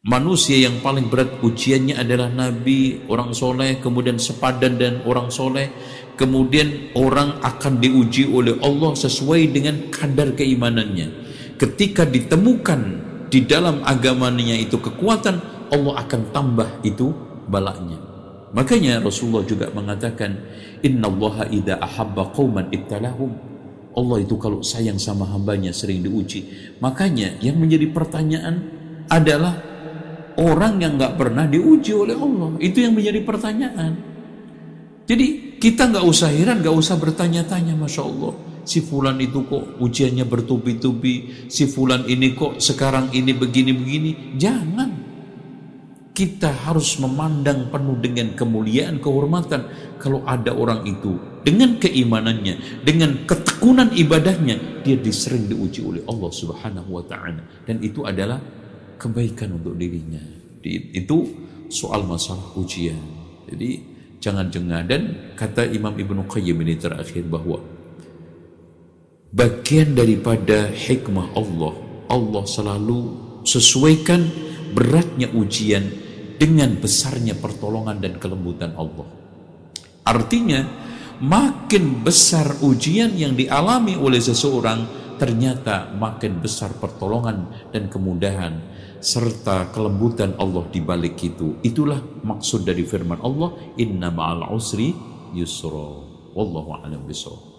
Manusia yang paling berat ujiannya adalah nabi, orang soleh, kemudian sepadan dan orang soleh. Kemudian orang akan diuji oleh Allah sesuai dengan kadar keimanannya. Ketika ditemukan di dalam agamanya itu kekuatan, Allah akan tambah itu balaknya. Makanya Rasulullah juga mengatakan, Innallaha idza ahabba qauman ittalahum. Allah itu kalau sayang sama hambanya sering diuji. Makanya yang menjadi pertanyaan adalah orang yang gak pernah diuji oleh Allah. Itu yang menjadi pertanyaan. Jadi kita gak usah heran, gak usah bertanya-tanya, Masya Allah, si fulan itu kok ujiannya bertubi-tubi, si fulan ini kok sekarang ini begini-begini. Jangan. Kita harus memandang penuh dengan kemuliaan, kehormatan. Kalau ada orang itu dengan keimanannya, dengan ketekunan ibadahnya, dia disering diuji oleh Allah Subhanahu wa ta'ala. Dan itu adalah kebaikan untuk dirinya. Itu soal masalah ujian. Jadi jangan jengah. Dan kata Imam Ibn Qayyim ini terakhir bahwa bagian daripada hikmah Allah, Allah selalu sesuaikan beratnya ujian dengan besarnya pertolongan dan kelembutan Allah. Artinya makin besar ujian yang dialami oleh seseorang, ternyata makin besar pertolongan dan kemudahan serta kelembutan Allah di balik itu. Itulah maksud dari firman Allah, inna ma'al usri yusra. Wallahu a'lam bishawab.